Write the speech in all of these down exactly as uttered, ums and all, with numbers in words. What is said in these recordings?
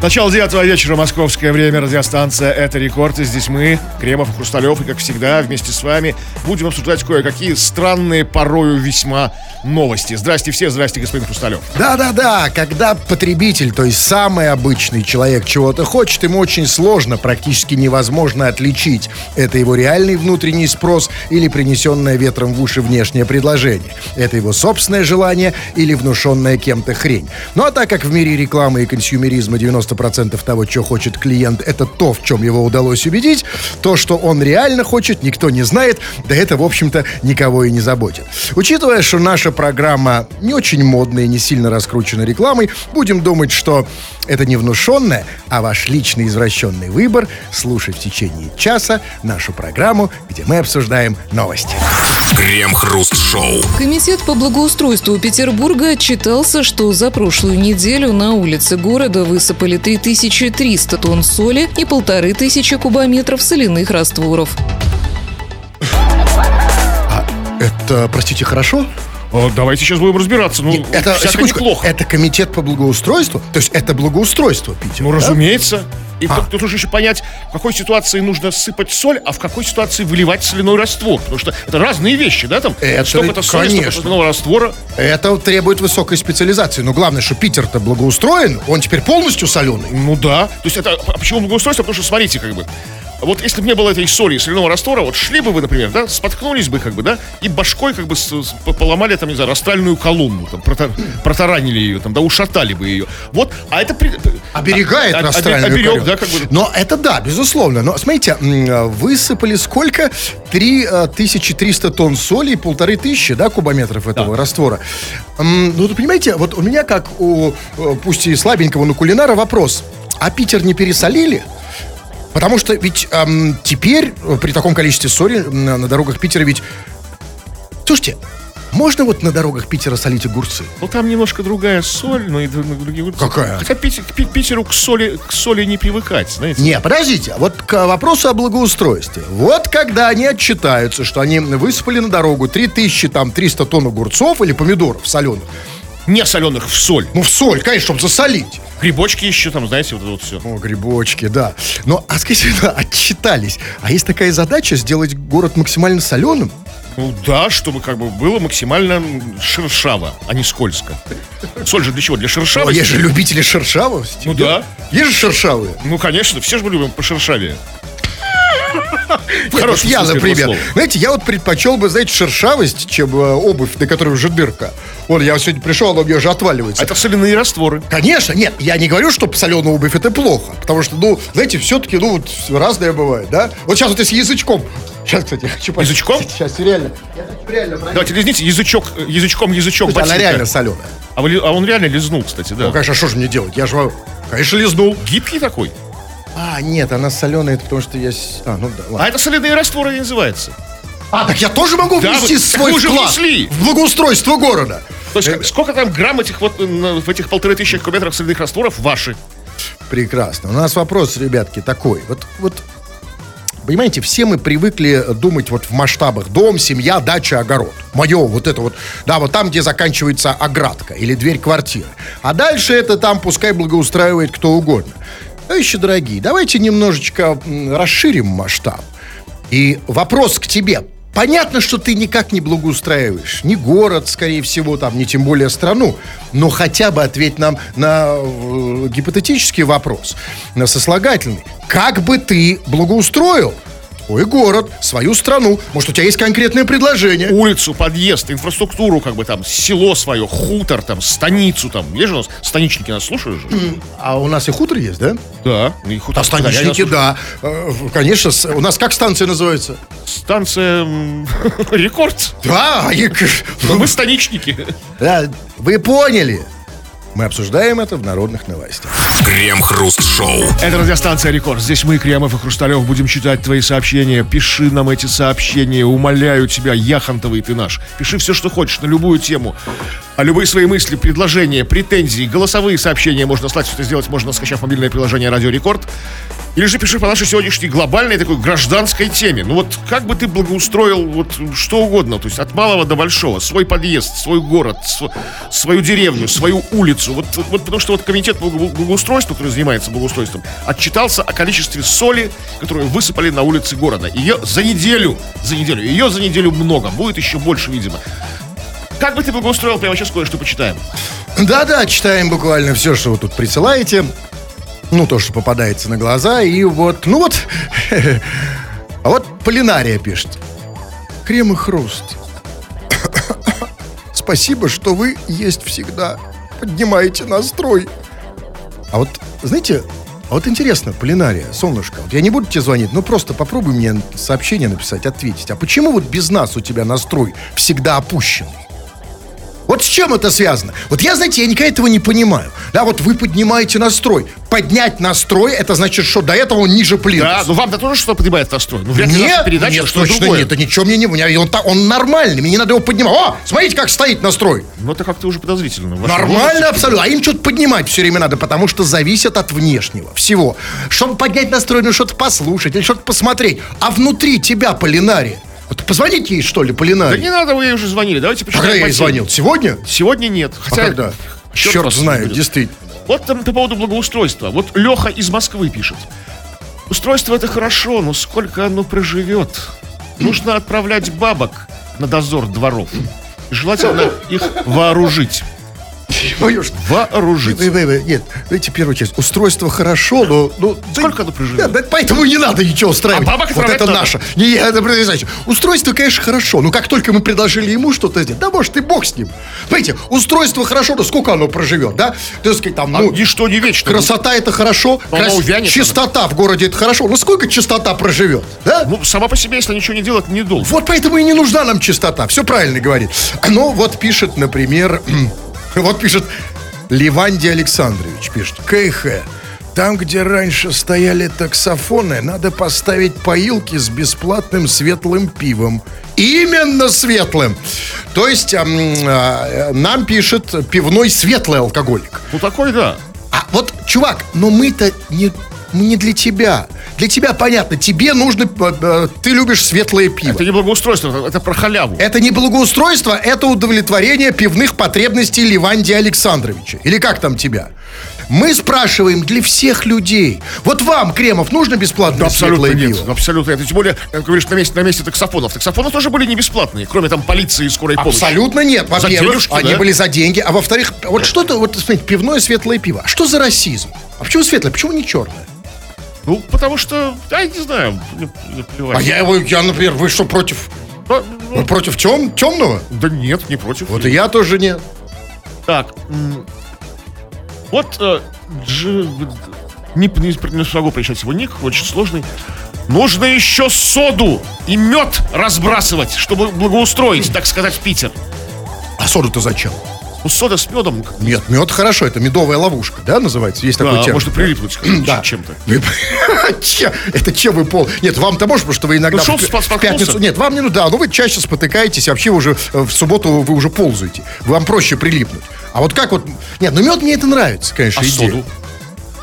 Начало девятого вечера, московское время, радиостанция «Это Рекорд», и здесь мы, Кремов и Хрусталев, и, как всегда, вместе с вами будем обсуждать кое-какие странные, порою весьма новости. Здрасте все, здрасте, господин Хрусталев. Да-да-да, когда потребитель, то есть самый обычный человек, чего-то хочет, ему очень сложно, практически невозможно отличить, это его реальный внутренний спрос или принесенное ветром в уши внешнее предложение, это его собственное желание или внушенная кем-то хрень. Ну а так как в мире рекламы и консюмеризма девяносто процентов того, что хочет клиент, это то, в чем его удалось убедить. То, что он реально хочет, никто не знает, да это, в общем-то, никого и не заботит. Учитывая, что наша программа не очень модная и не сильно раскручена рекламой, будем думать, что это не внушенное, а ваш личный извращенный выбор. Слушай в течение часа нашу программу, где мы обсуждаем новости. Крем-хруст-шоу. Комитет по благоустройству Петербурга отчитался, что за прошлую неделю на улице города высыпали три тысячи триста тонн соли и полторы тысячи кубометров соляных растворов. А это, простите, хорошо? Давайте сейчас будем разбираться. Ну, это, неплохо. Это комитет по благоустройству? То есть это благоустройство Питера? Ну, да? Разумеется. И а. тут нужно еще понять, в какой ситуации нужно сыпать соль, а в какой ситуации выливать соляной раствор. Потому что это разные вещи, да, там? Это, столько-то соли, конечно. Столько соляного раствора. Это требует высокой специализации. Но главное, что Питер-то благоустроен, он теперь полностью соленый. Ну да. То есть это... А почему благоустройство? Потому что, смотрите, как бы... Вот если бы не было этой соли и соляного раствора, вот шли бы вы, например, да, споткнулись бы, как бы, да, и башкой, как бы, с, с, поломали, там, не знаю, растальную колонну, там, протар, протаранили ее, там, да, ушатали бы ее. Вот, а это... При, Оберегает а, растальную оберег, колонну. Да, как бы. Но это да, безусловно. Но, смотрите, высыпали сколько? три тысячи триста тонн соли и полторы тысячи, да, кубометров этого да. раствора. Ну, вы понимаете, вот у меня, как у, пусть и слабенького, но кулинара, вопрос. А Питер не пересолили? Потому что ведь эм, теперь при таком количестве соли на, на дорогах Питера ведь... Слушайте, можно вот на дорогах Питера солить огурцы? Ну, там немножко другая соль, но и другие огурцы. Какая? Хотя Питер, Питеру к соли, к соли не привыкать, знаете. Не, подождите, вот к вопросу о благоустройстве. Вот когда они отчитаются, что они высыпали на дорогу три тысячи триста тонн огурцов или помидоров соленых. Не соленых, в соль. Ну, в соль, конечно, чтобы засолить. Грибочки еще там, знаете, вот это вот все. О, грибочки, да. Но, а скажите, да, отчитались. А есть такая задача сделать город максимально соленым? Ну да, чтобы как бы было максимально шершаво, а не скользко. Соль же для чего? Для шершавости? Ну, есть же любители шершавости. Ну да. Есть же шершавые. Ну, конечно, все же мы любим пошершавее. Нет, вот я, например, знаете, я вот предпочел бы, знаете, шершавость, чем обувь, на которой уже дырка. Вот, я сегодня пришел, она у меня уже отваливается. Это соляные растворы. Конечно, нет, я не говорю, что соленая обувь это плохо. Потому что, ну, знаете, все-таки, ну, вот разное бывает, да? Вот сейчас вот если язычком. Сейчас, кстати, я хочу понять. Язычком? Сейчас, реально. Я хочу реально проверить. Давайте лизните язычок, язычком язычок. Слушайте, она реально соленая. А, вы, а он реально лизнул, кстати, да? Ну, конечно, а что же мне делать? Я же, конечно, лизнул. Гибкий такой. А, нет, она соленая, это потому что я... А, ну, да, ладно. А это соляные растворы и называется. А, так я тоже могу внести да, свой вклад в благоустройство города. То есть, это... сколько там грамм этих вот, в этих полторы тысячи кубометров соляных растворов ваши? Прекрасно. У нас вопрос, ребятки, такой. Вот, вот, понимаете, все мы привыкли думать вот в масштабах. Дом, семья, дача, огород. Мое вот это вот, да, вот там, где заканчивается оградка или дверь квартиры. А дальше это там пускай благоустраивает кто угодно. Товарищи дорогие, давайте немножечко расширим масштаб. И вопрос к тебе. Понятно, что ты никак не благоустраиваешь ни город, скорее всего, там, ни тем более страну. Но хотя бы ответь нам на гипотетический вопрос, на сослагательный. Как бы ты благоустроил свой город, свою страну? Может, у тебя есть конкретное предложение? Улицу, подъезд, инфраструктуру, как бы там, село свое, хутор, там, станицу, там. Есть же у нас станичники, нас слушают же? А у нас и хутор есть, да? Да. И хутор, а станичники, да. Конечно, у нас как станция называется? Станция Рекорд. Да. Но мы станичники. Да, вы поняли. Мы обсуждаем это в народных новостях. Крем-хруст-шоу. Это радиостанция «Рекорд». Здесь мы, Кремов и Хрусталев, будем читать твои сообщения. Пиши нам эти сообщения. Умоляю тебя, яхонтовый ты наш. Пиши все, что хочешь, на любую тему. А любые свои мысли, предложения, претензии, голосовые сообщения можно слать. Что-то сделать можно, скачав мобильное приложение «Радио Рекорд». Или же пиши по нашей сегодняшней глобальной такой гражданской теме. Ну вот как бы ты благоустроил вот что угодно, то есть от малого до большого, свой подъезд, свой город, св- свою деревню, свою улицу. Вот, вот потому что вот комитет по благоустройству, который занимается благоустройством, отчитался о количестве соли, которую высыпали на улицы города. Ее за неделю, за неделю, ее за неделю много, будет еще больше, видимо. Как бы ты благоустроил, прямо сейчас кое-что почитаем. Да-да, читаем буквально все, что вы тут присылаете. Ну, то, что попадается на глаза. И вот, ну вот. А вот Полинария пишет. Крем и хруст. Спасибо, что вы есть всегда. Поднимаете настрой. А вот, знаете, а вот интересно, Полинария, солнышко, вот я не буду тебе звонить, но просто попробуй мне сообщение написать, ответить. А почему вот без нас у тебя настрой всегда опущенный? Вот с чем это связано? Вот я, знаете, я никогда этого не понимаю. Да, вот вы поднимаете настрой. Поднять настрой, это значит, что до этого он ниже плинтуса. Да, ну вам-то тоже что поднимает настрой? Ну, вряд ли нет, передача, нет, что точно другое. Нет, это ничего мне не... Меня, он, он нормальный, мне не надо его поднимать. О, смотрите, как стоит настрой. Ну, это как-то уже подозрительно. Нормально, абсолютно. А им что-то поднимать все время надо, потому что зависит от внешнего всего. Чтобы поднять настрой, ну, что-то послушать или что-то посмотреть. А внутри тебя, Полинария, вот позвоните ей, что ли, Полинарии? Да не надо, вы ей уже звонили. Давайте почитаем. Когда я ей звонил? Сегодня? Сегодня нет. Хотя... А когда? Черт, Черт знает, действительно. Вот там по поводу благоустройства. Вот Леха из Москвы пишет. Устройство это хорошо, но сколько оно проживет? Нужно отправлять бабок на дозор дворов. Желательно их вооружить. Вооружить. Нет, видите, первую часть. Устройство хорошо, но... но сколько да, оно проживет? Да, поэтому не надо ничего устраивать. А вот это надо. Наше. Не, это, значит, устройство, конечно, хорошо, но как только мы предложили ему что-то сделать, да, может, и бог с ним. Понимаете, устройство хорошо, но сколько оно проживет, да? То есть, там, ну... А ничто не вечно. Красота это хорошо, крас... увянет, чистота она. В городе это хорошо, но сколько чистота проживет, да? Ну, сама по себе, если ничего не делать, недолго. Вот поэтому и не нужна нам чистота, все правильно говорит. Но вот пишет, например... Вот пишет Левандий Александрович, пишет КХ. Там, где раньше стояли таксофоны, надо поставить поилки с бесплатным светлым пивом. Именно светлым. То есть а, а, нам пишет пивной светлый алкоголик. Ну такой, да. А вот, чувак, но мы-то не, не для тебя. Для тебя понятно, тебе нужно... Ты любишь светлое пиво. Это не благоустройство, это про халяву. Это не благоустройство, это удовлетворение пивных потребностей Левандия Александровича. Или как там тебя? Мы спрашиваем для всех людей. Вот вам, Кремов, нужно бесплатное да, светлое нет, пиво? Абсолютно нет. Тем более, как говоришь, на месте, на месте таксофонов. Таксофоны тоже были не бесплатные, кроме там полиции и скорой помощи. Абсолютно нет. Во-первых, денежки, они да? были за деньги. А во-вторых, вот что-то, вот, смотрите, пивное светлое пиво. А что за расизм? А почему светлое, почему не черное? Ну, потому что, я не знаю, наплевать. А я его, я, например, вы что, против? А, ну, вы против тем, темного? Да нет, не против. Вот и я тоже нет. Так, вот, э, дж... не, не, не смогу прочитать его ник, очень сложный. Нужно еще соду и мед разбрасывать, чтобы благоустроить, так сказать, Питер. А соду-то зачем? Ну, сода с медом. Нет, мед хорошо, это медовая ловушка, да, называется? Есть да, такой термин. Да, можно прилипнуть к чем-то. Это чем вы пол... Нет, вам-то можно, потому что вы иногда в пятницу... Нет, вам не нужно, да, но вы чаще спотыкаетесь, вообще уже в субботу вы уже ползаете. Вам проще прилипнуть. А вот как вот... Нет, ну мед мне это нравится, конечно, идея.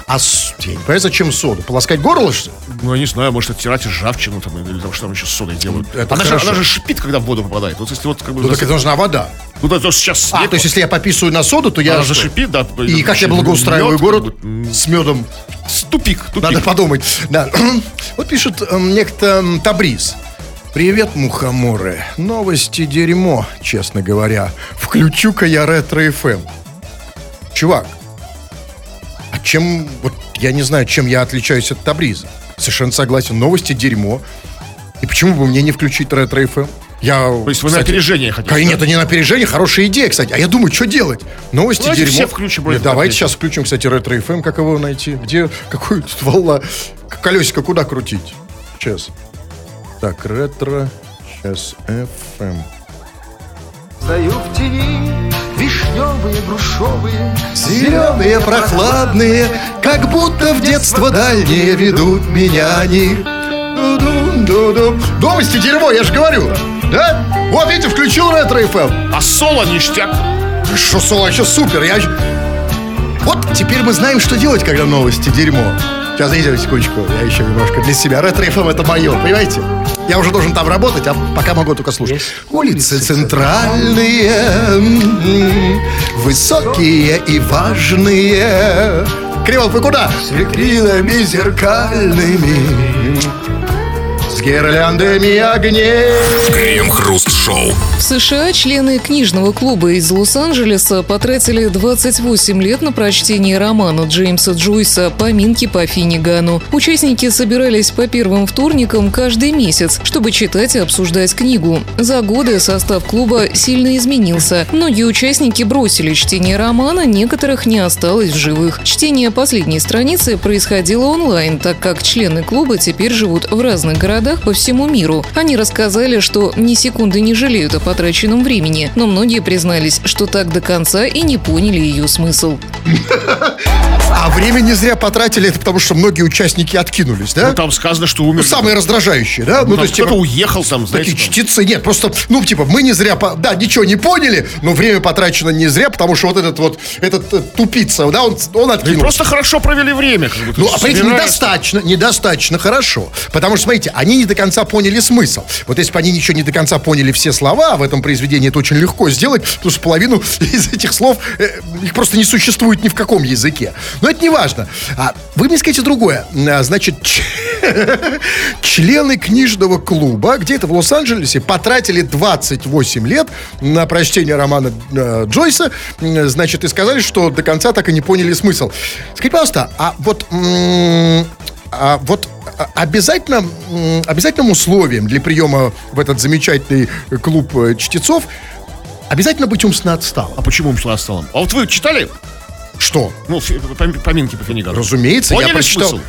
А соду? А я не понимаю, зачем соду? Полоскать горло, что ли? Ну, я не знаю, может, оттирать ржавчину там, или там, что там еще с содой делают. Она же, она же шипит, когда в воду попадает. Вот, если, вот, как бы, ну, так это нужна вода. Ну, да, то сейчас снег. А, то есть, если я пописываю на соду, то я... Она же шипит, да. И как я благоустраиваю город с медом? Тупик, тупик. Надо подумать. Да. Вот пишет некто Табриз. Привет, мухоморы. Новости дерьмо, честно говоря. Включу-ка я Ретро эф эм. Чувак, а чем, вот я не знаю, чем я отличаюсь от Табриза. Совершенно согласен, новости дерьмо. И почему бы мне не включить Ретро эф эм? Я, то есть вы, кстати, на опережение хотите? Конечно, да? Нет, не на опережение, хорошая идея, кстати. А я думаю, что делать? Новости ну, дерьмо. Все включим, нет, давайте сейчас включим, кстати, Ретро эф эм. Как его найти? Где? Какую волна? Колесико куда крутить? Сейчас. Так, Ретро. Сейчас эф эм. Стою в тени. Вишневые, грушевые, зеленые, прохладные, как будто в детство дальние ведут меня они. Новости дерьмо, я же говорю. Да? Вот, видите, включил Ретро эф эм. А соло ништяк. Что соло еще супер. Я... Вот теперь мы знаем, что делать, когда новости дерьмо. Сейчас, дайте секундочку, я еще немножко для себя. Ретро-ФМ — это мое, понимаете? Я уже должен там работать, а пока могу только слушать. Есть улицы центральные, высокие и важные. Кремов, вы куда? С витринами зеркальными, с гирляндами огней. Крем Хруст Шоу. В США члены книжного клуба из Лос-Анджелеса потратили двадцать восемь лет на прочтение романа Джеймса Джойса «Поминки по Финнегану». Участники собирались по первым вторникам каждый месяц, чтобы читать и обсуждать книгу. За годы состав клуба сильно изменился. Многие участники бросили чтение романа, некоторых не осталось в живых. Чтение последней страницы происходило онлайн, так как члены клуба теперь живут в разных городах по всему миру. Они рассказали, что ни секунды не жалеют о потраченном времени, но многие признались, что так до конца и не поняли ее смысл. А время не зря потратили, это потому что многие участники откинулись, да? Ну, там сказано, что умер. Ну, самые раздражающие, да? Ну, ну то есть, кто-то типа, уехал там, знаете. Такие чтецы, нет, просто, ну, типа, мы не зря, по... да, ничего не поняли, но время потрачено не зря, потому что вот этот вот, этот тупица, да, он, он откинулся. Да просто хорошо провели время. Как бы, ну, а понимаете, недостаточно, недостаточно хорошо. Потому что, смотрите, они не до конца поняли смысл. Вот если бы они еще не до конца поняли все слова в этом произведении, это очень легко сделать, потому что половину из этих слов, их просто не существует ни в каком языке. Но это не важно. А вы мне скажите другое. А, значит, ч... члены книжного клуба где-то в Лос-Анджелесе потратили двадцать восемь лет на прочтение романа э, Джойса, значит, и сказали, что до конца так и не поняли смысл. Скажите, пожалуйста, а вот... М- а вот обязательно, обязательным условием для приема в этот замечательный клуб чтецов обязательно быть умственно отсталым. А почему умственно отсталым? А вот вы читали? Что? Ну, «Поминки по Финнегану». Разумеется, поняли я прочитал. Смысл?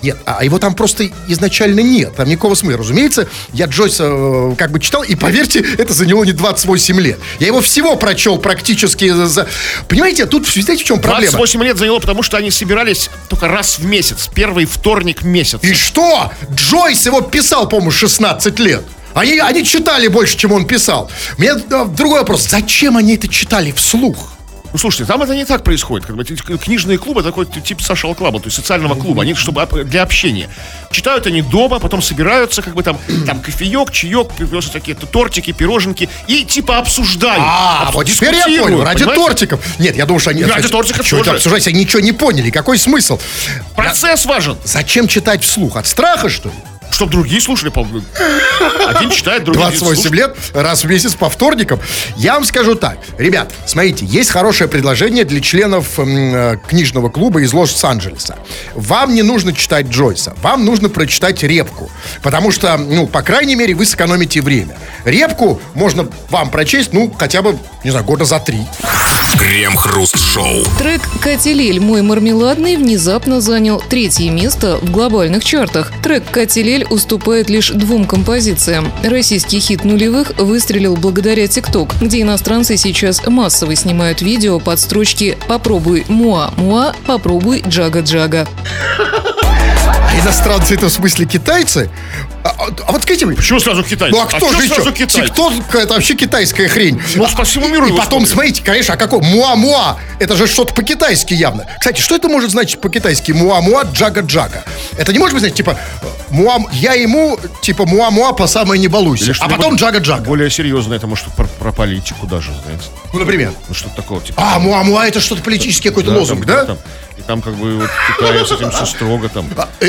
Нет, а его там просто изначально нет. Там никакого смысла. Разумеется, я Джойса э, как бы читал, и поверьте, это заняло не двадцать восемь лет. Я его всего прочел практически за... Понимаете, тут, знаете, в чем проблема? двадцать восемь лет заняло, потому что они собирались только раз в месяц. Первый вторник месяца. И что? Джойс его писал, по-моему, шестнадцать лет. Они, они читали больше, чем он писал. У меня другой вопрос. Зачем они это читали вслух? Ну, слушайте, там это не так происходит. Как бы, книжные клубы — такой тип Social Club, то есть социального клуба, они чтобы для общения. Читают они дома, потом собираются, как бы там, там кофеек, чаек, такие тортики, пироженки, и типа обсуждают. А, вот теперь я понял, ради понимаете? Тортиков. Нет, я думал, что они... Ради значит, тортиков что тоже. Обсуждать, они ничего не поняли, какой смысл? Процесс я... важен. Зачем читать вслух? От страха, что ли? Чтоб другие слушали, по-моему. Один читает, другой двадцать восемь лет, раз в месяц по вторникам. Я вам скажу так. Ребят, смотрите, есть хорошее предложение для членов м, книжного клуба из Лос-Анджелеса. Вам не нужно читать Джойса. Вам нужно прочитать «Репку». Потому что, ну, по крайней мере, вы сэкономите время. «Репку» можно вам прочесть, ну, хотя бы, не знаю, года за три. Крем Хруст Шоу. Трек «Катя Лель. Мой мармеладный» внезапно занял третье место в глобальных чартах. Трек «Катя Лель» уступает лишь двум композициям. Российский хит нулевых выстрелил благодаря TikTok, где иностранцы сейчас массово снимают видео под строчки «Попробуй муа муа, попробуй джага джага». Иностранцы — это в смысле китайцы? А, а вот скажите мне... Почему сразу китайцы? Ну а кто а же еще? TikTok — это вообще китайская хрень. Ну, а, по всему миру. И потом, смотрели. Смотрите, конечно, а какой муа-муа? Это же что-то по-китайски явно. Кстати, что это может значить по-китайски? Муа-муа, джага-джага. Это не может быть, знаете, типа... Муа, я ему, типа, муа-муа по самой не балуйся. А потом джага-джага. Более серьезно, это может про политику даже, знаете. Ну, например? Ну, что-то такого, типа... А, муа-муа — это что-то политический какой-то лозунг, да? И там как бы вот Китай с этим все строго там.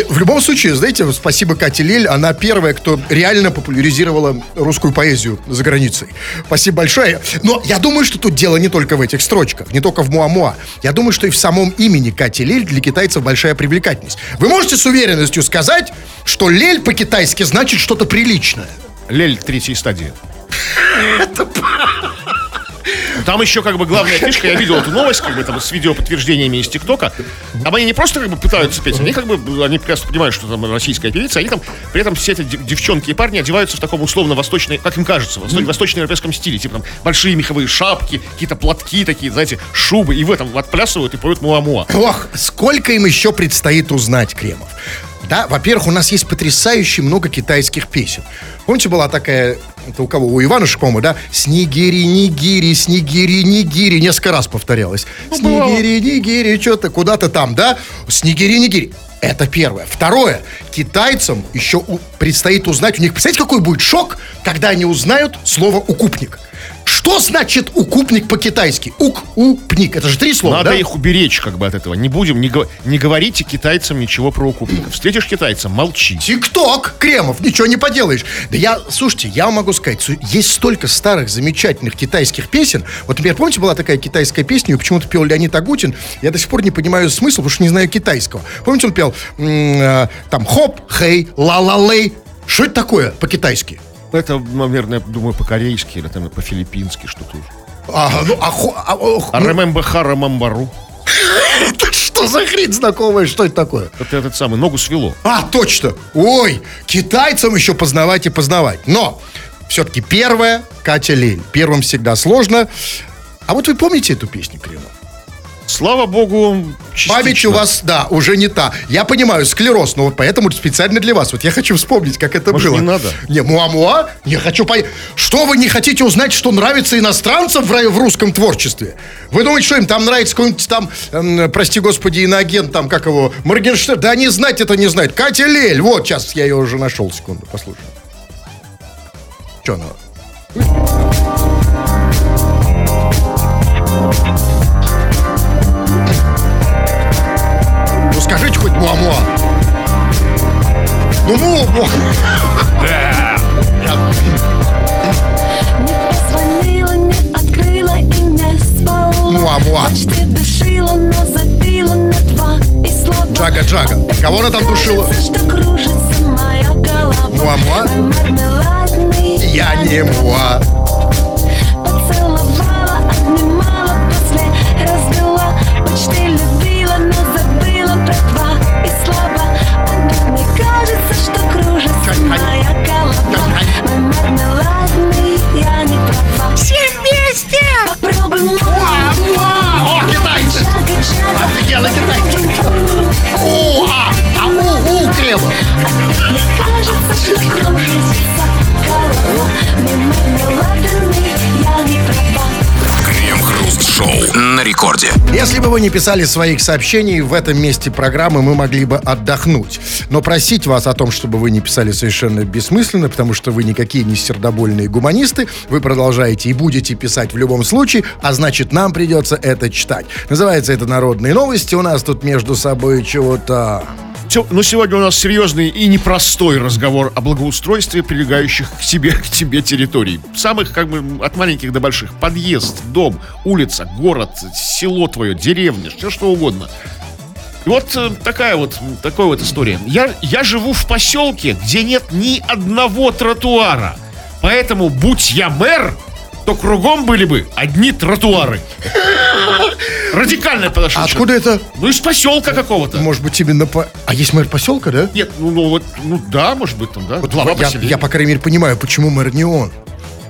В любом случае, знаете, спасибо Кате Лель. Она первая, кто реально популяризировала русскую поэзию за границей. Спасибо большое. Но я думаю, что тут дело не только в этих строчках, не только в муа-муа. Я думаю, что и в самом имени Кати Лель для китайцев большая привлекательность. Вы можете с уверенностью сказать, что лель по-китайски значит что-то приличное? Лель третьей стадии. Это... Там еще, как бы, главная фишка, я видел эту новость, как бы, там, с видеоподтверждениями из ТикТока. Там они не просто, как бы, пытаются петь, они, как бы, они прекрасно понимают, что там российская певица, они там, при этом все эти девчонки и парни одеваются в таком условно-восточный, как им кажется, в восточноевропейском стиле, типа, там, большие меховые шапки, какие-то платки такие, знаете, шубы, и в этом отплясывают и поют муа-муа. Ох, сколько им еще предстоит узнать, Кремов. Да, во-первых, у нас есть потрясающе много китайских песен. Помните, была такая, это у кого, у Иванушек, по-моему, да? Снегири-нигири, снегири-нигири, несколько раз повторялось. Снегири-нигири, что-то куда-то там, да? Снегири-нигири. Это первое. Второе. Китайцам еще у... предстоит узнать. У них, представляете, какой будет шок, когда они узнают слово «укупник». Что значит «укупник» по-китайски? «Ук-упник». Это же три слова, Надо да? их уберечь как бы от этого. Не будем, не, го... не говорите китайцам ничего про укупников. Встретишь китайца, молчи. ТикТок, Кремов, ничего не поделаешь. Да я, слушайте, я могу сказать, есть столько старых замечательных китайских песен. Вот, например, помните, была такая китайская песня, ее почему-то пел Леонид Агутин. Я до сих пор не понимаю смысл, потому что не знаю китайского. Помните, он пел там «Хоп, хей, ла-ла-лей». Что это такое по-китайски? Это, наверное, думаю, по-корейски или там, по-филиппински что-то уже. А, ну, а... а, а ну... Ремэмбэха ремэмбару. Это что за хрень знакомая? Что это такое? Это этот самый, ногу свело. А, точно. Ой, китайцам еще познавать и познавать. Но все-таки первое, Катя Лель. Первым всегда сложно. А вот вы помните эту песню, Крема? Слава богу, частично. Память у вас, да, уже не та. Я понимаю, склероз, но вот поэтому специально для вас. Вот я хочу вспомнить, как это Может, было. не надо? Не, муа-муа? Я хочу понять. Что вы не хотите узнать, что нравится иностранцам в, в русском творчестве? Вы думаете, что им там нравится какой-нибудь там, э, прости господи, иноагент, там, как его, Моргенштерн? Да они знать это не знают. Катя Лель, вот, сейчас я ее уже нашел, секунду, послушай. Че она? Скажите хоть муа-муа. Ну, муа-муа. Не позвонила, не открыла и не спала. Муа-муа. Почти душила, но забила на два и слова. Джага-джага. Кого она там душила? Муа-муа. Я не муа. Поцеловала, обнимала, после развела. Почти любила, но забила. Все вместе! Попробуем! О, китайцы! Офигенно, китайцы! Уа! А у-у, Кремов! Крем Хруст Шоу на рекорде. Если бы вы не писали своих сообщений, в этом месте программы мы могли бы отдохнуть. Но просить вас о том, чтобы вы не писали, совершенно бессмысленно, потому что вы никакие не сердобольные гуманисты. Вы продолжаете и будете писать в любом случае, а значит, нам придется это читать. Называется это «Народные новости». У нас тут между собой чего-то... Но сегодня у нас серьезный и непростой разговор о благоустройстве прилегающих к тебе, к тебе территорий. Самых, как бы, от маленьких до больших. Подъезд, дом, улица, город, село твое, деревня, все что угодно. И вот такая вот, такая вот история. Я, я живу в поселке, где нет ни одного тротуара. Поэтому, будь я мэр, то кругом были бы одни тротуары. Радикальная подошла. А откуда это? Ну, из поселка какого-то. Может быть, именно по... А есть мэр поселка, да? Нет, ну, ну вот, ну да, может быть, там, да. Вот глава я, я, по крайней мере, понимаю, почему мэр не он.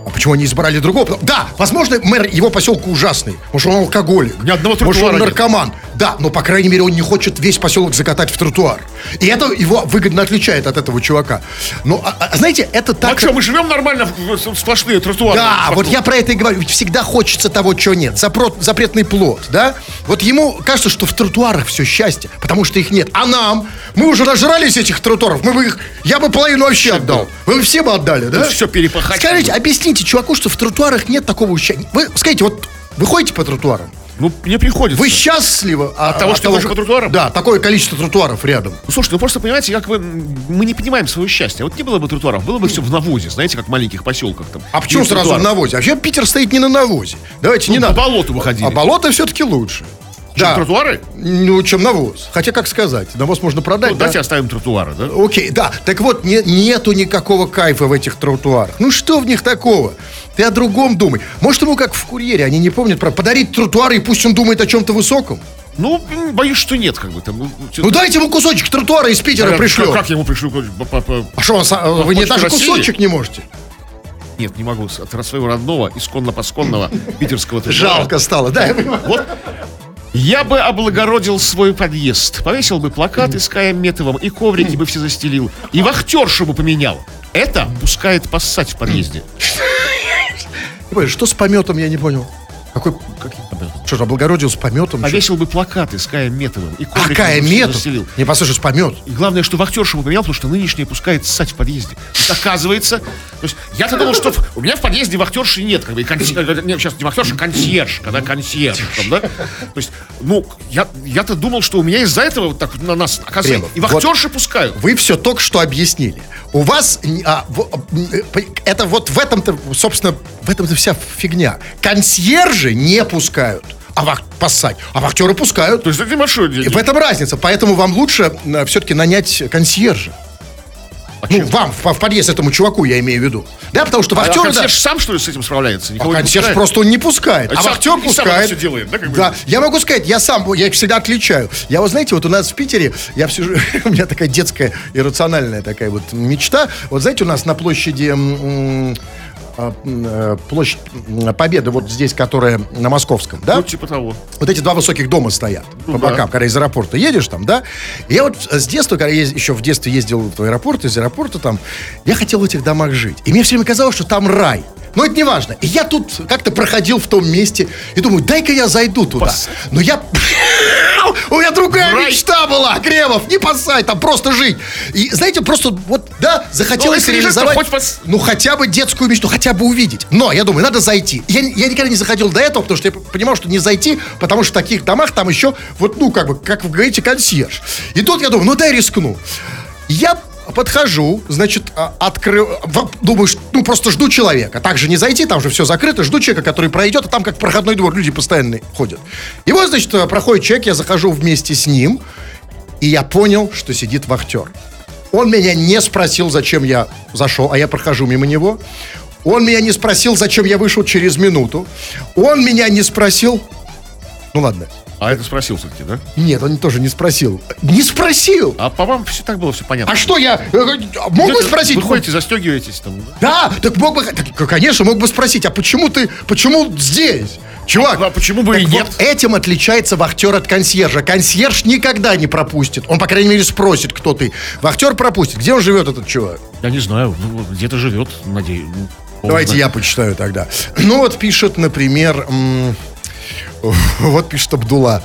А почему они избрали другого? Да, возможно, мэр его поселка ужасный. Может, он алкоголик. Ни одного тротуара. Может, он наркоман. Нет. Да, но, по крайней мере, он не хочет весь поселок закатать в тротуар. И это его выгодно отличает от этого чувака. Но, а, а, знаете, это так... А что, мы живем нормально в сплошные тротуары? Да, вот я про это и говорю. Ведь всегда хочется того, чего нет. Запрот, запретный плод, да? Вот ему кажется, что в тротуарах все счастье, потому что их нет. А нам? Мы уже нажрались этих тротуаров. Мы бы их... Я бы половину вообще отдал. Вы все бы отдали, да? Тут все перепахать. Скажите, объясните чуваку, что в тротуарах нет такого счастья. Вы, скажите, вот вы ходите по тротуарам? Ну, мне приходится. Вы счастливы от, от того, от что ты ходишь по тротуарам? Да, такое количество тротуаров рядом. Ну, слушай, ну просто, понимаете, как бы мы не понимаем своего счастья. Вот не было бы тротуаров, было бы все в навозе, знаете, как в маленьких поселках там. А почему сразу в навозе? Вообще Питер стоит не на навозе. Давайте, ну, не надо. По болоту выходили. А болото все-таки лучше. Чем, да, тротуары? Ну, чем навоз. Хотя, как сказать, навоз можно продать. Ну, да? Давайте оставим тротуары, да? Окей, да. Так вот, не, нету никакого кайфа в этих тротуарах. Ну, что в них такого? Ты о другом думай. Может, ему как в «Курьере», они не помнят про подарить тротуары, и пусть он думает о чем-то высоком? Ну, боюсь, что нет, как бы там. Ну, ну дайте ему кусочек тротуара из Питера, да, пришлю. Как, как ему пришлю? А что, он, вы не даже России? Кусочек не можете? Нет, не могу. От своего родного, исконно-посконного питерского тротуара. Жалко стало, да? Вот. Я бы облагородил свой подъезд, повесил бы плакаты с Каем Метовым, и коврики бы все застелил, и вахтершу бы поменял. Это пускает поссать в подъезде. Что с пометом, я не понял. Какой, какой Что ж, облагородил с пометом? Повесил бы плакаты с Каем Метовым. И а Каем Метов? Не, послушай, с помет. И главное, что вахтерша поменял, потому что нынешняя пускает ссать в подъезде. И оказывается... То есть я-то думал, что у меня в подъезде вахтерши нет. Как бы, и консьерж, не, сейчас не вахтерша, а консьерж. Когда консьерж. Там, да? То есть, ну, я, я-то думал, что у меня из-за этого вот так на нас, оказывается, Кремов, и вахтерши вот пускают. Вы все только что объяснили. У вас... А, это вот в этом-то, собственно, в этом-то вся фигня. Консьержи не пускают. А вах... поссать. А вахтеры пускают. То есть это не большое дело. В этом разница. Поэтому вам лучше все-таки нанять консьержа. А ну, чем? Вам, в, в подъезд этому чуваку, я имею в виду. Да, потому что вахтер... А консьерж да... сам, что ли, с этим справляется? Никого а консьерж пускает. Просто он не пускает. А, а вахтер сам, пускает. Сам все делает, да? Как да. Бы? Я могу сказать, я сам, я их всегда отличаю. Я, вот знаете, вот у нас в Питере, я все же, у меня такая детская, иррациональная такая вот мечта. Вот знаете, у нас на площади... М- Площадь Победы, вот здесь, которая на Московском, да? Ну, типа того. Вот эти два высоких дома стоят, ну, по бокам, да. Когда из аэропорта едешь там, да? Я вот с детства, когда я еще в детстве ездил в аэропорт, из аэропорта там, я хотел в этих домах жить. И мне все время казалось, что там рай. Но это не важно. И я тут как-то проходил в том месте и думаю, дай-ка я зайду туда. Пас. Но я... У меня другая рай. Мечта была, Кремов, не поссать, там просто жить. И, знаете, просто вот, да, захотелось ну, реализовать, лежит, пос... ну, хотя бы детскую мечту, хотя бы увидеть. Но, я думаю, надо зайти. Я, я никогда не заходил до этого, потому что я понимал, что не зайти, потому что в таких домах там еще, вот, ну, как бы, как вы говорите, консьерж. И тут я думаю, ну, дай рискну. Я... Подхожу, значит, откры... думаю, ну, просто жду человека. Так же не зайти, там же все закрыто. Жду человека, который пройдет, а там как проходной двор. Люди постоянно ходят. И вот, значит, проходит человек, я захожу вместе с ним. И я понял, что сидит вахтер. Он меня не спросил, зачем я зашел, а я прохожу мимо него. Он меня не спросил, зачем я вышел через минуту. Он меня не спросил... Ну, ладно. А это спросил все-таки, да? Нет, он тоже не спросил. Не спросил! А по-моему, все так было, все понятно. А что я? Мог бы спросить? Вы ходите, застегиваетесь там. Да, так мог бы, так, конечно, мог бы спросить, а почему ты, почему здесь? Чувак, а почему бы и нет? Вот этим отличается вахтер от консьержа. Консьерж никогда не пропустит. Он, по крайней мере, спросит, кто ты. Вахтер пропустит. Где он живет, этот чувак? Я не знаю, ну, где-то живет, надеюсь. Давайте я почитаю тогда. Ну вот пишет, например... Вот пишет Абдулла.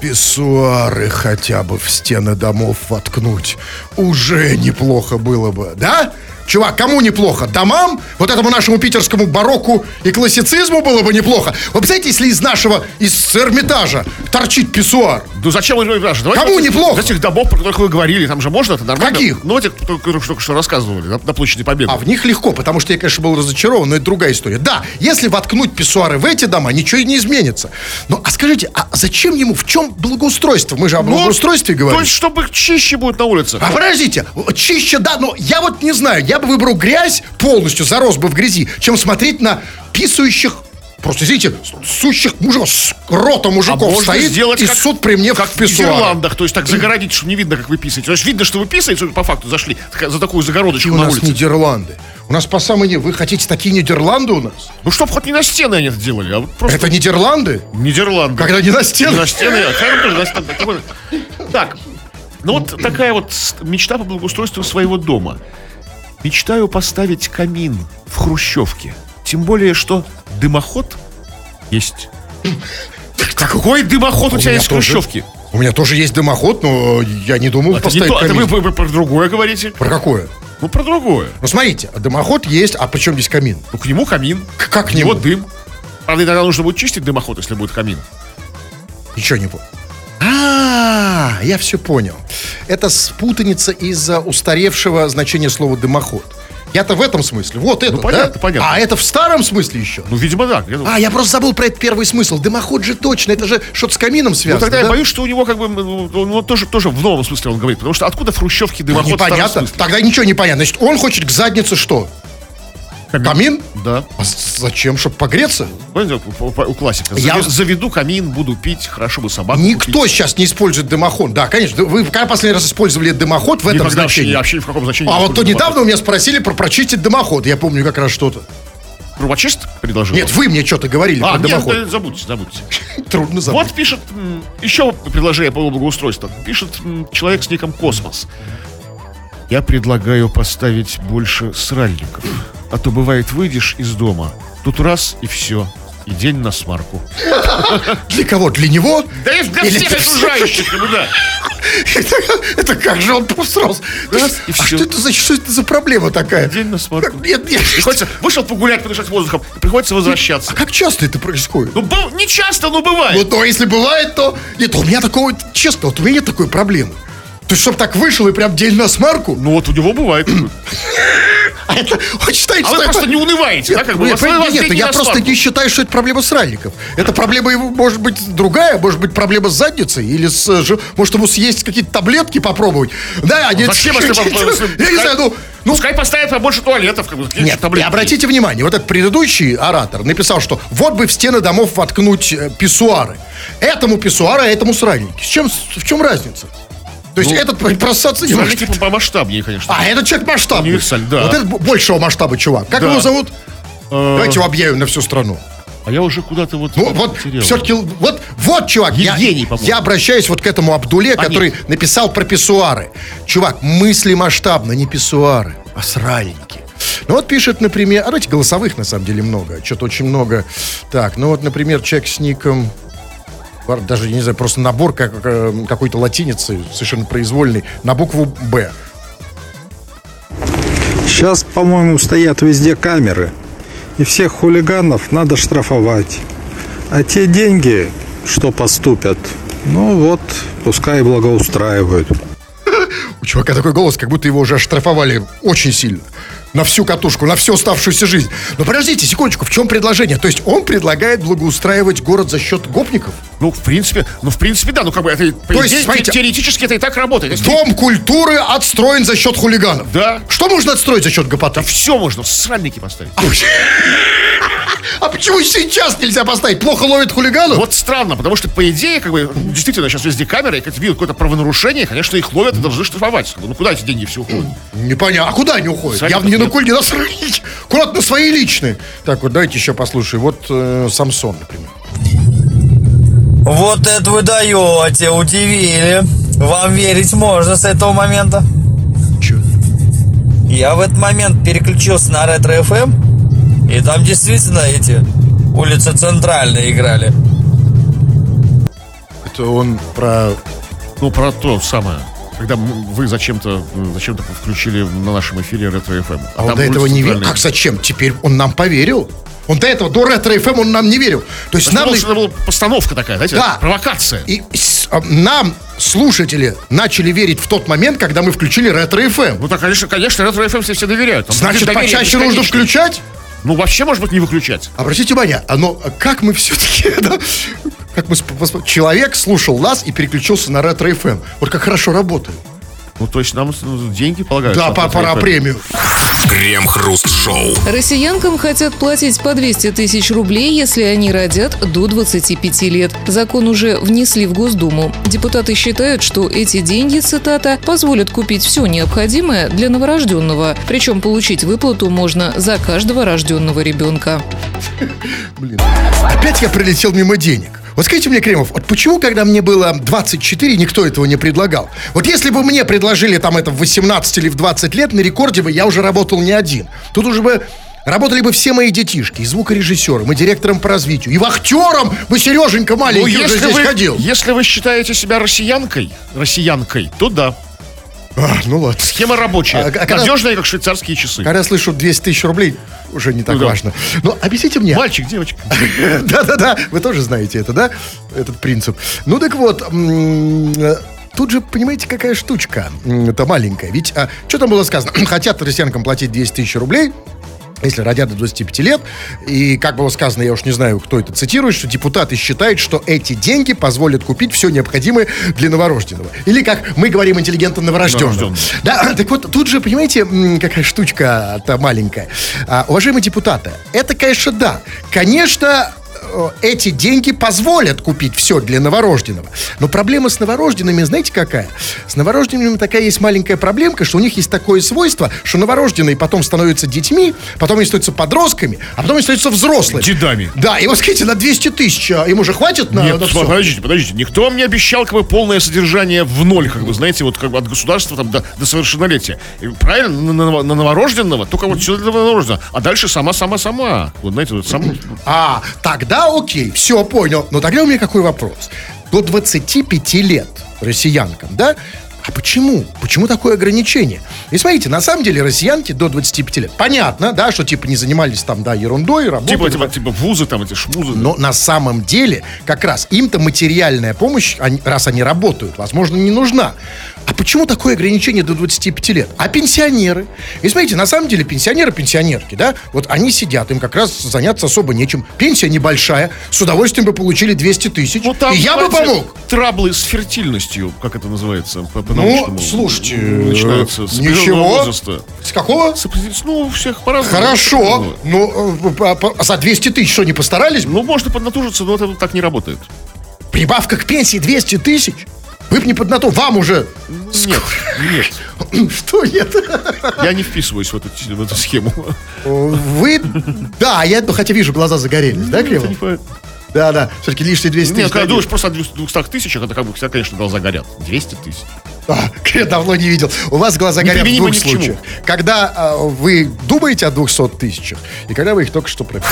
Писсуары хотя бы в стены домов воткнуть. Уже неплохо было бы, да? Чувак, кому неплохо? Домам? Вот этому нашему питерскому барокко и классицизму было бы неплохо. Вы представляете, если из нашего, из Эрмитажа торчит писсуар? Ну зачем из Эрмитажа? Кому неплохо? Из этих домов, про которых вы говорили, там же можно, это нормально. Каких? Ну, этих, только что рассказывали, на, на площади Победы. А в них легко, потому что я, конечно, был разочарован, но это другая история. Да, если воткнуть писсуары в эти дома, ничего и не изменится. Ну, а скажите, а зачем ему, в чем благоустройство? Мы же о благоустройстве ну, говорим. То есть, чтобы чище будет на улице. А подождите, чище, да, но я вот не знаю, я Я бы выбрал грязь полностью, зарос бы в грязи, чем смотреть на писающих, просто, извините, сущих мужиков, рота мужиков а стоит сделать и как, суд при мне как в писсуаре. В Ирландах, то есть так загородить, чтобы не видно, как вы писаете. То есть видно, что вы писаете, по факту зашли за такую загородочку на улице. У нас Нидерланды. У нас по самой не... Вы хотите такие Нидерланды у нас? Ну, чтоб хоть не на стены они это делали, а вот просто... Это Нидерланды? Нидерланды. Когда не на стены? Не на стены, а так, ну вот такая вот мечта по благоустройству своего дома. Мечтаю поставить камин в хрущевке. Тем более, что дымоход есть. Какой дымоход у, у тебя есть в хрущевке? У меня тоже есть дымоход, но я не думал а поставить не камин. А вы, вы про другое говорите? Про какое? Ну, про другое. Ну, смотрите, дымоход есть, а при чем здесь камин? Ну, к нему камин. К- как к нему? К нему дым. Правда, тогда нужно будет чистить дымоход, если будет камин. Ничего не понял. А, я все понял. Это спутаница из-за устаревшего значения слова «дымоход». Я-то в этом смысле. Вот это, ну, понятно, да? Понятно. А это в старом смысле еще? Ну, видимо, да. Я а, я просто забыл про этот первый смысл. Дымоход же точно. Это же что-то с камином связано. Ну, тогда да? Я боюсь, что у него как бы... Ну, тоже, тоже в новом смысле он говорит. Потому что откуда в хрущевке дымоход? Ну, непонятно. Тогда ничего не понятно. Значит, он хочет к заднице что? Камин? Камин? Да. А зачем? Чтобы погреться? У классика. Я заведу камин, буду пить, хорошо бы собаку. Никто купить. Сейчас не использует дымоход. Да, конечно. Вы когда последний раз использовали дымоход в этом значении? Вообще, вообще ни в каком значении. А вот то дымоход. Недавно у меня спросили про прочистить дымоход. Я помню как раз что-то. Трубочист предложил? Нет, вы мне что-то говорили а, про нет, дымоход. А, забудьте, забудьте. Трудно забыть. Вот пишет, еще предложение по благоустройству. Пишет человек с ником Космос. Я предлагаю поставить больше сральников. А то бывает, выйдешь из дома, тут раз и все. и день на смарку. Для кого? Для него? Да для всех окружающих. Это как же он повсрался. А что это значит? Что это за проблема такая? День на смарку. Вышел погулять, подышать воздухом, и приходится возвращаться. А как часто это происходит? Ну, не часто, но бывает. Ну, если бывает, то... Нет, у меня такого... Честно, вот у меня нет такой проблемы. То есть, чтобы так вышел и прям день на смарку? Ну, вот у него бывает. А это, вы считаете, а что вы это... просто не унываете, нет, да? Как бы? Нет, нет, нет я просто сварку. Не считаю, что это проблема сральников. Это проблема его, может быть, другая. Может быть, проблема с задницей. Или с... Может, ему съесть какие-то таблетки попробовать. Да, они... Зачем, если... Я не знаю, ну... Ну, пускай поставят побольше туалетов. Как бы, нет, и обратите внимание, вот этот предыдущий оратор написал, что вот бы в стены домов воткнуть писсуары. Этому писсуары, а этому сральники. С чем, в чем разница? То есть ну, этот просаться не может. По масштабнее, конечно. А, этот человек масштабный. Универсальный, да. Вот это большего масштаба чувак. Как да. его зовут? Э-э- Давайте его объявим на всю страну. А я уже куда-то вот... Ну, вот, все-таки, вот, вот, чувак, я, я обращаюсь вот к этому Абдуле, а который нет. написал про писсуары. Чувак, мысли масштабно, не писсуары, а сральники. Ну, вот пишет, например... А давайте голосовых, на самом деле, много. Что-то очень много. Так, ну вот, например, человек с ником... Даже, не знаю, просто набор как, какой-то латиницы, совершенно произвольный, на букву «Б». Сейчас, по-моему, стоят везде камеры. И всех хулиганов надо штрафовать. А те деньги, что поступят, ну вот, пускай благоустраивают. У чувака такой голос, как будто его уже оштрафовали очень сильно. На всю катушку, на всю оставшуюся жизнь. Но подождите секундочку, в чем предложение? То есть он предлагает благоустраивать город за счет гопников? Ну, в принципе, ну, в принципе, да. Ну, как бы, это, то есть, те, смотрите, теоретически это и так работает. Если... Дом культуры отстроен за счет хулиганов. Да. Что можно отстроить за счет гопоты? Да все можно, сральники поставить. А почему сейчас нельзя поставить? Плохо ловят хулиганов? Вот странно, потому что, по идее, как бы, действительно, сейчас везде камеры, и как видят какое-то правонарушение, конечно, их ловят и должны штрафовать. Ну, куда эти деньги все уходят? Непонятно. А куда они уходят? Я не на куль, не на срыть. Куда-то на свои личные. Так, вот давайте еще послушаем. Вот э, Самсон, например. Вот это вы даете, удивили. Вам верить можно с этого момента. Че? Я в этот момент переключился на Ретро эф эм. И там действительно эти улицы Центральные играли. Это он про... Ну, про то самое. Когда вы зачем-то зачем-то включили на нашем эфире Ретро эф эм. А, а он до этого не верил. Как зачем? Теперь он нам поверил. Он до этого, до Ретро эф эм, он нам не верил. То есть нам... Это была постановка такая, знаете? Да. Провокация. И нам... Слушатели начали верить в тот момент, когда мы включили Ретро эф эм. Ну, так, конечно, конечно, Ретро эф эм все доверяют. Там значит, почаще нужно включать? Ну, вообще, может быть, не выключать. Обратите внимание, но как мы все-таки... Да, как мы, человек слушал нас и переключился на Ретро эф эм. Вот как хорошо работает. Ну, то есть нам деньги полагаются. Да, по, пора премию. Крем Хруст Шоу. Россиянкам хотят платить по двести тысяч рублей, если они родят до двадцати пяти лет. Закон уже внесли в Госдуму. Депутаты считают, что эти деньги, цитата, позволят купить все необходимое для новорожденного. Причем получить выплату можно за каждого рожденного ребенка. Блин, опять я прилетел мимо денег. Вот скажите мне, Кремов, вот почему, когда мне было двадцать четыре, никто этого не предлагал? Вот если бы мне предложили там это в восемнадцать или в двадцать лет, на рекорде бы я уже работал не один. Тут уже бы работали бы все мои детишки, и звукорежиссером, и директором по развитию, и вахтером бы Сереженька маленький ну, уже здесь вы, ходил. Если вы считаете себя россиянкой, россиянкой, то да. А, ну ладно. Схема рабочая, а, когда, надежная, как швейцарские часы. Когда я слышу двести тысяч рублей, уже не так ну, да. важно. Но объясните мне. Мальчик, девочка. Да-да-да, вы тоже знаете это, да? Этот принцип. Ну так вот, тут же, понимаете, какая штучка. Это маленькая. Ведь, а, что там было сказано? Хотят россиянкам платить двести тысяч рублей, если родят до двадцати пяти лет. И, как было сказано, я уж не знаю, кто это цитирует, что депутаты считают, что эти деньги позволят купить все необходимое для новорожденного. Или, как мы говорим интеллигентно, новорожденного. Да, так вот, тут же, понимаете, какая штучка-то маленькая. А, уважаемые депутаты, это, конечно, да. Конечно... Эти деньги позволят купить все для новорожденного. Но проблема с новорожденными, знаете, какая? С новорожденными такая есть маленькая проблемка, что у них есть такое свойство, что новорожденные потом становятся детьми, потом они становятся подростками, а потом они становятся взрослыми. Дедами. Да, и вот, скажите, на двести тысяч им уже хватит на... Нет, на все? подождите, подождите. Никто вам не обещал, как бы, полное содержание в ноль, как бы, знаете, вот, как бы, от государства там, до, до совершеннолетия. И, правильно? На, на новорожденного? Только вот все для новорожденного. А дальше сама-сама-сама. Вот, знаете, вот сама... А, так, Тогда окей, все, понял. Но тогда у меня какой вопрос? До двадцати пяти лет россиянкам, да? А почему? Почему такое ограничение? И смотрите, на самом деле россиянки до двадцати пяти лет. Понятно, да, что типа не занимались там, да, ерундой, работали. Типа, типа, типа вузы там, эти шмузы. Да. Но на самом деле как раз им-то материальная помощь, они, раз они работают, возможно, не нужна. А почему такое ограничение до двадцати пяти лет? А пенсионеры? И смотрите, на самом деле пенсионеры, пенсионерки, да, вот они сидят, им как раз заняться особо нечем. Пенсия небольшая, с удовольствием бы получили двести тысяч. Вот там, и я бы помог. Траблы с фертильностью, как это называется, ну, слушайте, начинается с ничего. Возраста. С какого? С, ну, у всех по-разному. Хорошо. Ну, за двести тысяч что, не постарались? Ну, можно поднатужиться, но это так не работает. Прибавка к пенсии двести тысяч? Вы бы не поднатужили. Вам уже... Нет, нет. Что нет? Я не вписываюсь в эту, в эту схему. Вы... Да, я, хотя вижу, глаза загорелись, да, Кремов? Да, да. Все-таки лишние двести тысяч. Нет, когда думаешь просто о двухстах тысячах, это как бы всегда, конечно, глаза горят. двести тысяч. А, я давно не видел. У вас глаза горят в двух случаях. Когда а, вы думаете о двухстах тысячах, и когда вы их только что пропили.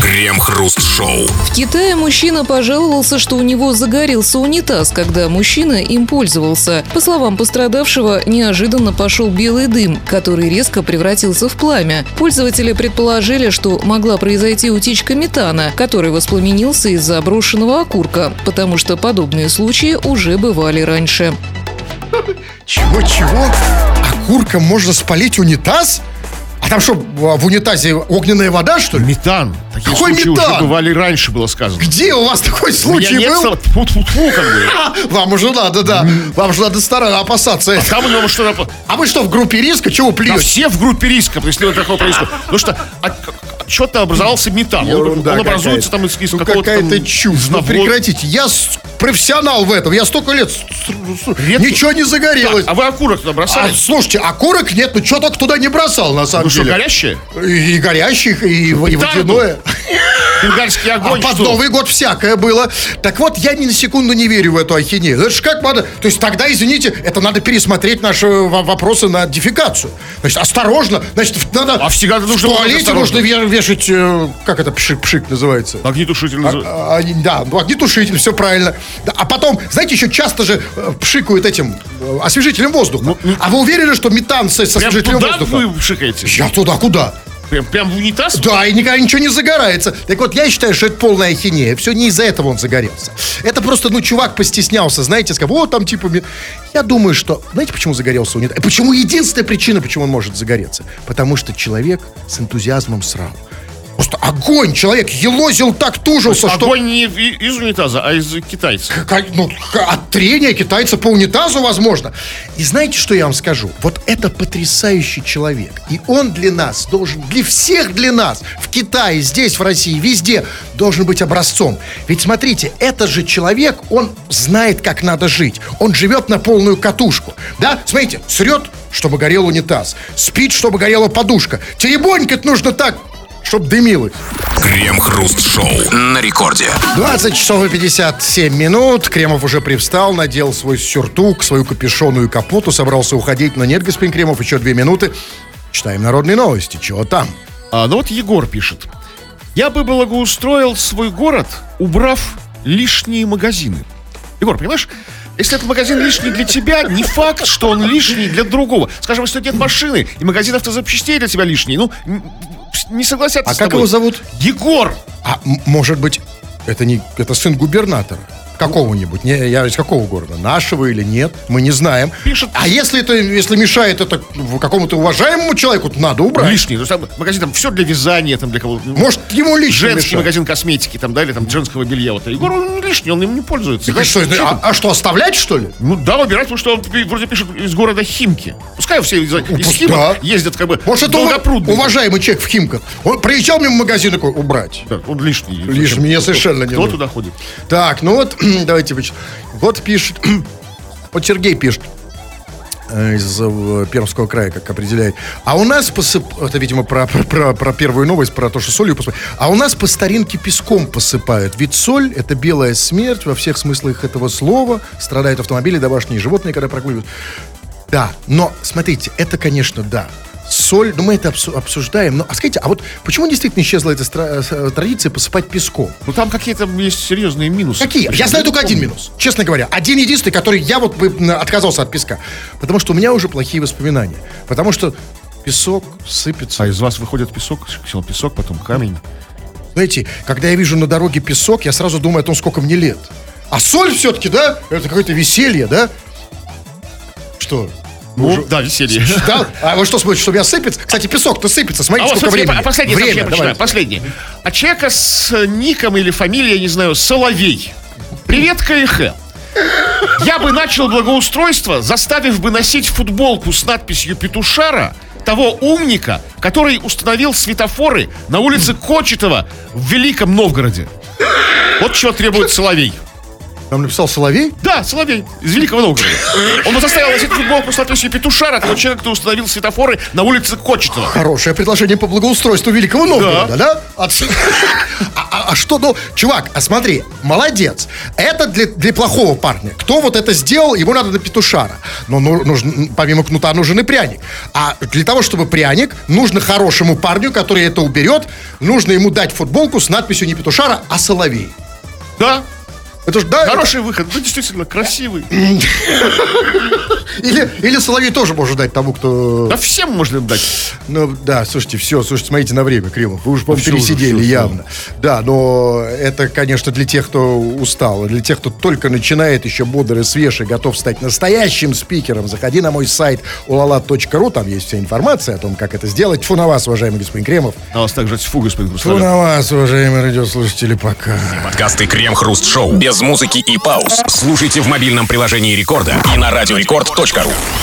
Крем Хруст Шоу. В Китае мужчина пожаловался, что у него загорелся унитаз, когда мужчина им пользовался. По словам пострадавшего, неожиданно пошел белый дым, который резко превратился в пламя. Пользователи предположили, что могла произойти утечка метана, который воспламенился из-за брошенного окурка, потому что подобные случаи уже бывали раньше. Чего-чего? Окурком можно спалить унитаз? А там что, в унитазе огненная вода, что ли? Метан. Такие какой случаи метан? Уже бывали раньше, было сказано. Где у вас такой случай был? Сал... Фу-фу-фу, как бы. Вам уже надо, да. Вам же надо стараться опасаться. А, там, ну, что... а вы что, в группе риска? Чего плюете? Да все в группе риска, если вот такого происходит. Ну что... От... Что-то образовался метан. Ерунда, он образуется там из, из ну, какого-то... Какая-то там... чушь. Ну, прекратите. Я профессионал в этом. Я столько лет... Ретро... Ничего не загорелось. Так, а вы окурок туда бросали? А, слушайте, окурок нет. Ну, что так туда не бросал, на самом ну, деле. Ну, что, горящие? И, и горящих, и, и водяное. Бенгальский огонь. А под Новый год всякое было. Так вот, я ни на секунду не верю в эту ахинею. Это же как надо... То есть тогда, извините, это надо пересмотреть наши вопросы на дефекацию. Значит, осторожно. Значит, надо... А всегда нужно в туалете нужно вернуть. Как это пшик, пшик называется? Огнетушитель. А, а, да, ну, огнетушитель, все правильно. Да, а потом, знаете, еще часто же пшикают этим освежителем воздуха. Ну, а вы уверены, что метан с освежителем туда воздуха? Вы пшикаете? Я туда куда? Прям, прям в унитаз? Да, и никогда ничего не загорается. Так вот, я считаю, что это полная ахинея. Все не из-за этого он загорелся. Это просто, ну, чувак постеснялся, знаете, сказал, вот там типа... Я думаю, что... Знаете, почему загорелся унитаз? И почему единственная причина, почему он может загореться? Потому что человек с энтузиазмом срал. Просто огонь! Человек елозил так, тужился, что... Огонь не из унитаза, а из китайца. Ну, от трения китайца по унитазу, возможно. И знаете, что я вам скажу? Вот это потрясающий человек. И он для нас должен, для всех для нас, в Китае, здесь, в России, везде, должен быть образцом. Ведь смотрите, этот же человек, он знает, как надо жить. Он живет на полную катушку. Да? Смотрите, срет, чтобы горел унитаз. Спит, чтобы горела подушка. Теребонькать нужно так... Чтоб дымилось. Крем-хруст шоу на рекорде. двадцать часов и пятьдесят семь минут. Кремов уже привстал, надел свой сюртук, свою капюшонную капоту, собрался уходить, но нет, господин Кремов, еще две минуты. Читаем народные новости. Чего там? А, ну вот Егор пишет. Я бы благоустроил свой город, убрав лишние магазины. Егор, понимаешь? Если этот магазин лишний для тебя, не факт, что он лишний для другого. Скажем, если нет машины, и магазин автозапчастей для тебя лишний, ну... Не согласятся а с тобой. А как его зовут? Егор! А м- может быть, это не это сын губернатора? Какого-нибудь? Не, я из какого города? Нашего или нет? Мы не знаем. Пишет. А если это если мешает это какому-то уважаемому человеку, то надо убрать. Лишний. То есть, там, магазин там все для вязания, там для кого-то. Может, ему лишний женский мешает. Магазин косметики, там, да, или там женского белья. Вот. Егор, он лишний, он им не пользуется. Так, что, а, а что, оставлять, что ли? Ну да, выбирать, потому что он вроде пишет из города Химки. Пускай все из, из да. Химок ездят как бы долгопрудные. Уважаемый человек в Химках. Он проезжал мимо магазин такой, убрать. Да, он лишний. Лишний, мне совершенно не нужно. Кто туда ходит? Так, ну вот... Давайте почитаем. Вот пишет, вот Сергей пишет из Пермского края, как определяет. А у нас, посып... это, видимо, про, про, про первую новость, про то, что солью посыпают. А у нас по старинке песком посыпают. Ведь соль – это белая смерть во всех смыслах этого слова. Страдают автомобили, домашние животные, когда прогуливают. Да, но, смотрите, это, конечно, да. соль, ну мы это обсуждаем. Но, а скажите, а вот почему действительно исчезла эта стра- традиция посыпать песком? Ну там какие-то есть серьезные минусы. Какие? Я, я знаю только помню. один минус, честно говоря. Один единственный, который я вот отказался от песка. Потому что у меня уже плохие воспоминания. Потому что песок сыпется. А из вас выходит песок, песок, потом камень. Знаете, когда я вижу на дороге песок, я сразу думаю о том, сколько мне лет. А соль все-таки, да? Это какое-то веселье, да? Что? Ну, уже... да, веселье. Да? А вы что смотрите, что у меня сыпется? Кстати, песок-то сыпется, смотрите, а сколько времени. А последний, Время, я последний. От человека с ником или фамилией, я не знаю, Соловей. Привет, КХ. Я бы начал благоустройство, заставив бы носить футболку с надписью «Петушара», того умника, который установил светофоры на улице Кочетова в Великом Новгороде. Вот чего требует Соловей. Там написал Соловей? Да, Соловей, из Великого Новгорода. Он заставил носить футболку с надписью «Петушара», того человека, кто установил светофоры на улице Кочетова. Хорошее предложение по благоустройству Великого Новгорода, да? да? От... а, а, а что, ну, чувак, а смотри, молодец. Это для, для плохого парня. Кто вот это сделал, ему надо до петушара. Но ну, нужен, помимо кнута нужен и пряник. А для того, чтобы пряник, нужно хорошему парню, который это уберет, нужно ему дать футболку с надписью не «Петушара», а «Соловей». Да. Это ж, да, хороший это... выход, ну действительно, красивый. Или, или Соловей тоже может дать тому, кто... Да всем можно дать. Ну да, слушайте, все, слушайте, смотрите на время, Кремов. Вы уже, по-моему, все пересидели уже, все, явно все. Да, но это, конечно, для тех, кто устал. Для тех, кто только начинает, еще бодрый, свежий, готов стать настоящим спикером. Заходи на мой сайт улала точка ру. Там есть вся информация о том, как это сделать. Тьфу на вас, уважаемый господин Кремов. На вас также тьфу, господин Кремов. Тьфу на вас, уважаемые радиослушатели, пока. Подкасты Крем Хруст Шоу без музыки и пауз. Слушайте в мобильном приложении Рекорда и на радио рекорд точка ру.